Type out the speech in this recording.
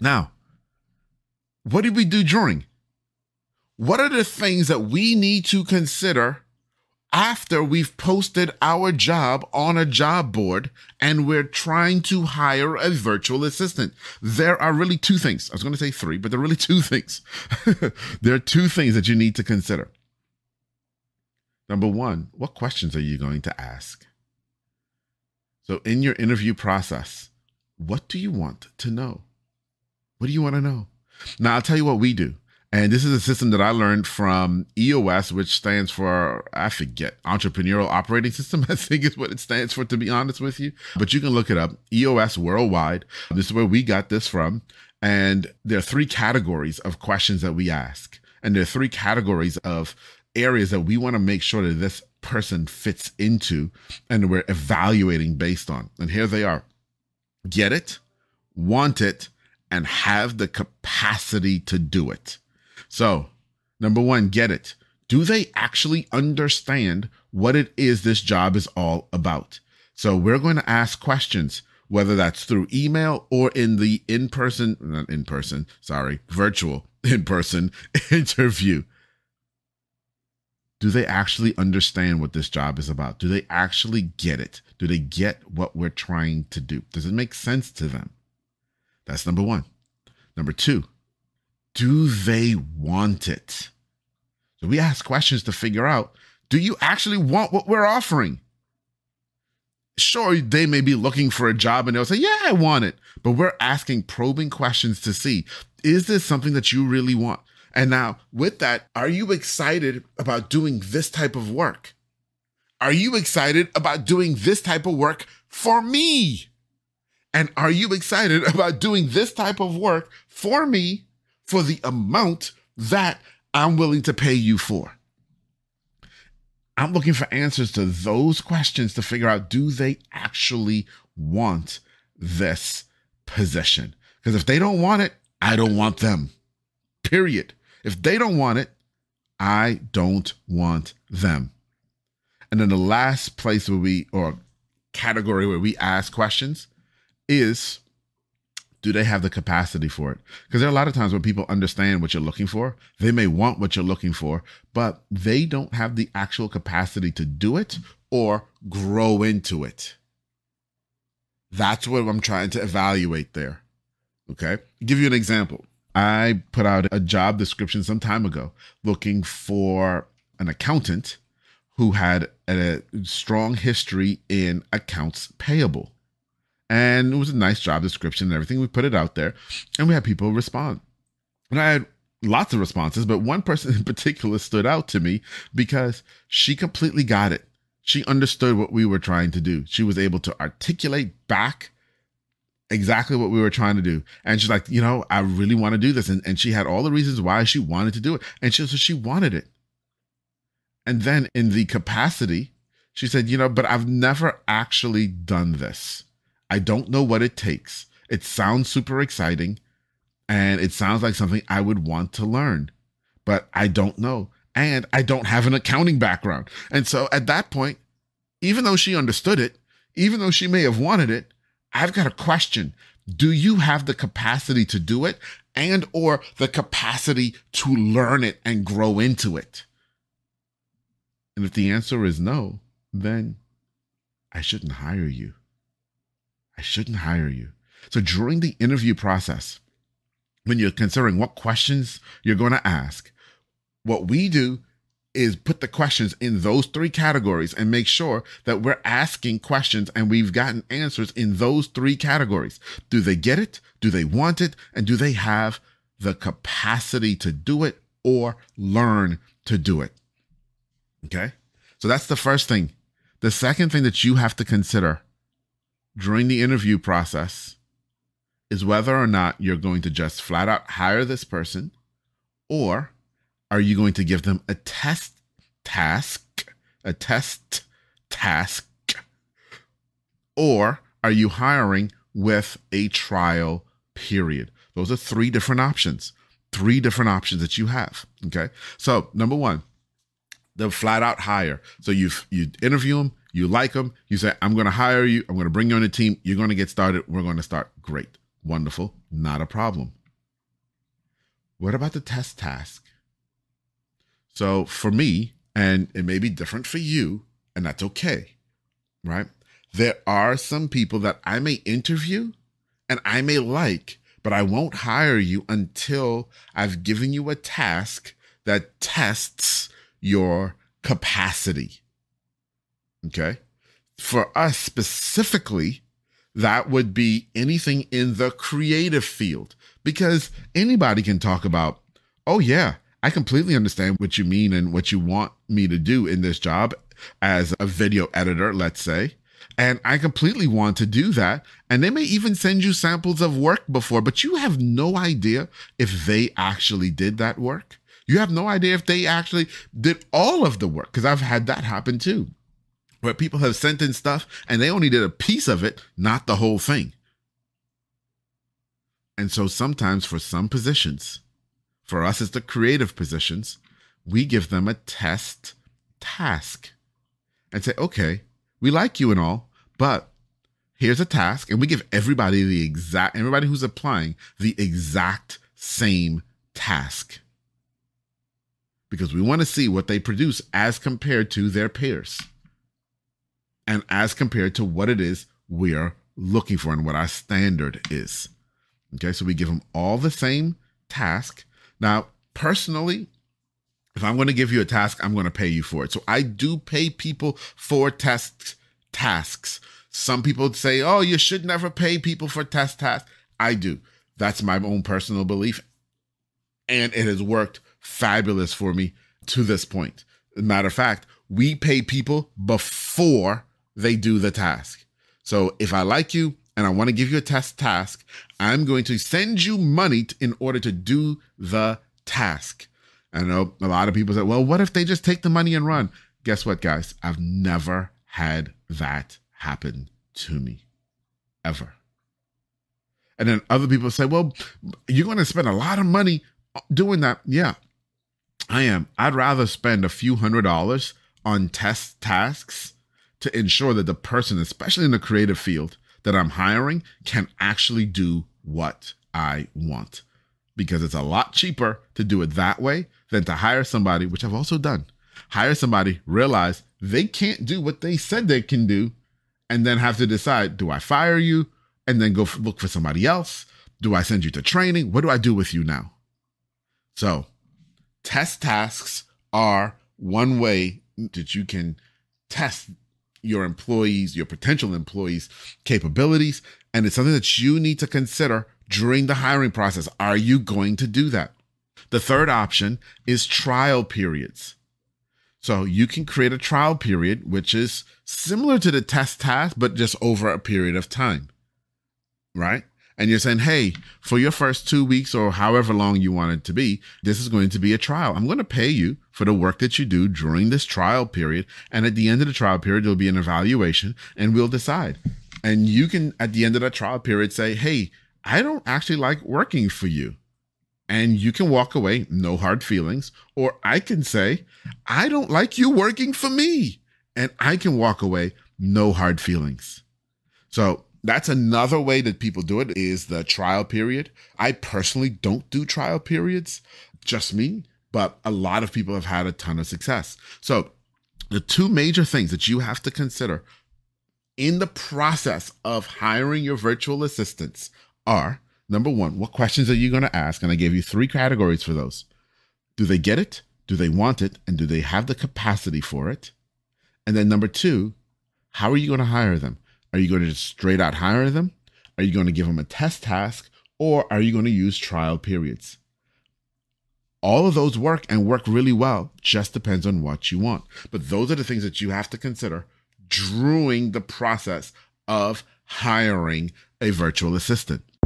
Now, what did we do during? What are the things that we need to consider after we've posted our job on a job board and we're trying to hire a virtual assistant? There are really two things. I was going to say three, but there are really two things. There are two things that you need to consider. Number one, what questions are you going to ask? So in your interview process, what do you want to know? What do you want to know? Now, I'll tell you what we do. And this is a system that I learned from EOS, which stands for, I forget, Entrepreneurial Operating System, I think is what it stands for, to be honest with you. But you can look it up, EOS Worldwide. This is where we got this from. And there are three categories of questions that we ask. And there are three categories of areas that we want to make sure that this person fits into and we're evaluating based on. And here they are. Get it, want it, and have the capacity to do it. So, number one, get it. Do they actually understand what it is this job is all about? So we're going to ask questions, whether that's through email or in the virtual in-person interview. Do they actually understand what this job is about? Do they actually get it? Do they get what we're trying to do? Does it make sense to them? That's number one. Number two, do they want it? So we ask questions to figure out, do you actually want what we're offering? Sure, they may be looking for a job and they'll say, yeah, I want it. But we're asking probing questions to see, is this something that you really want? And now with that, are you excited about doing this type of work? Are you excited about doing this type of work for me? And are you excited about doing this type of work for me? For the amount that I'm willing to pay you for. I'm looking for answers to those questions to figure out, do they actually want this position? Because if they don't want it, I don't want them, period. If they don't want it, I don't want them. And then the last place where category where we ask questions is, do they have the capacity for it? Because there are a lot of times when people understand what you're looking for, they may want what you're looking for, but they don't have the actual capacity to do it or grow into it. That's what I'm trying to evaluate there. Okay. I'll give you an example. I put out a job description some time ago looking for an accountant who had a strong history in accounts payable. And it was a nice job description and everything. We put it out there and we had people respond. And I had lots of responses, but one person in particular stood out to me because she completely got it. She understood what we were trying to do. She was able to articulate back exactly what we were trying to do. And she's like, I really want to do this. And she had all the reasons why she wanted to do it. And she wanted it. And then in the capacity, she said, but I've never actually done this. I don't know what it takes. It sounds super exciting and it sounds like something I would want to learn, but I don't know. And I don't have an accounting background. And so at that point, even though she understood it, even though she may have wanted it, I've got a question. Do you have the capacity to do it and or the capacity to learn it and grow into it? And if the answer is no, then I shouldn't hire you. I shouldn't hire you. So during the interview process, when you're considering what questions you're going to ask, what we do is put the questions in those three categories and make sure that we're asking questions and we've gotten answers in those three categories. Do they get it? Do they want it? And do they have the capacity to do it or learn to do it? Okay. So that's the first thing. The second thing that you have to consider during the interview process is whether or not you're going to just flat out hire this person, or are you going to give them a test task, or are you hiring with a trial period? Those are three different options that you have. Okay. So number one, the flat out hire. So you interview them. You like them. You say, I'm going to hire you. I'm going to bring you on the team. You're going to get started. We're going to start. Great. Wonderful, not a problem. What about the test task? So for me, and it may be different for you, and that's okay, right? There are some people that I may interview and I may like, but I won't hire you until I've given you a task that tests your capacity. Okay? For us specifically, that would be anything in the creative field, because anybody can talk about, oh yeah, I completely understand what you mean and what you want me to do in this job as a video editor, let's say. And I completely want to do that. And they may even send you samples of work before, but you have no idea if they actually did that work. You have no idea if they actually did all of the work, because I've had that happen too, where people have sent in stuff and they only did a piece of it, not the whole thing. And so sometimes for some positions, for us it's the creative positions, we give them a test task and say, okay, we like you and all, but here's a task. And we give everybody everybody who's applying the exact same task, because we want to see what they produce as compared to their peers and as compared to what it is we're looking for and what our standard is. Okay, so we give them all the same task. Now, personally, if I'm going to give you a task, I'm going to pay you for it. So I do pay people for test tasks. Some people say, oh, you should never pay people for test tasks. I do. That's my own personal belief. And it has worked fabulous for me to this point. As a matter of fact, we pay people before they do the task. So if I like you and I want to give you a test task, I'm going to send you money in order to do the task. I know a lot of people say, well, what if they just take the money and run? Guess what, guys? I've never had that happen to me, ever. And then other people say, well, you're going to spend a lot of money doing that. Yeah, I am. I'd rather spend a few $100s on test tasks to ensure that the person, especially in the creative field that I'm hiring, can actually do what I want. Because it's a lot cheaper to do it that way than to hire somebody, which I've also done. Hire somebody, realize they can't do what they said they can do, and then have to decide, do I fire you and then go look for somebody else? Do I send you to training? What do I do with you now? So test tasks are one way that you can test your employees, your potential employees' capabilities. And it's something that you need to consider during the hiring process. Are you going to do that? The third option is trial periods. So you can create a trial period, which is similar to the test task, but just over a period of time, right? And you're saying, hey, for your first 2 weeks or however long you want it to be, this is going to be a trial. I'm going to pay you for the work that you do during this trial period. And at the end of the trial period, there'll be an evaluation and we'll decide. And you can, at the end of that trial period, say, hey, I don't actually like working for you. And you can walk away, no hard feelings. Or I can say, I don't like you working for me. And I can walk away, no hard feelings. So that's another way that people do it, is the trial period. I personally don't do trial periods, just me. But a lot of people have had a ton of success. So the two major things that you have to consider in the process of hiring your virtual assistants are, number one, what questions are you going to ask? And I gave you three categories for those. Do they get it? Do they want it? And do they have the capacity for it? And then number two, how are you going to hire them? Are you going to just straight out hire them? Are you going to give them a test task? Or are you going to use trial periods? All of those work and work really well. Just depends on what you want. But those are the things that you have to consider during the process of hiring a virtual assistant.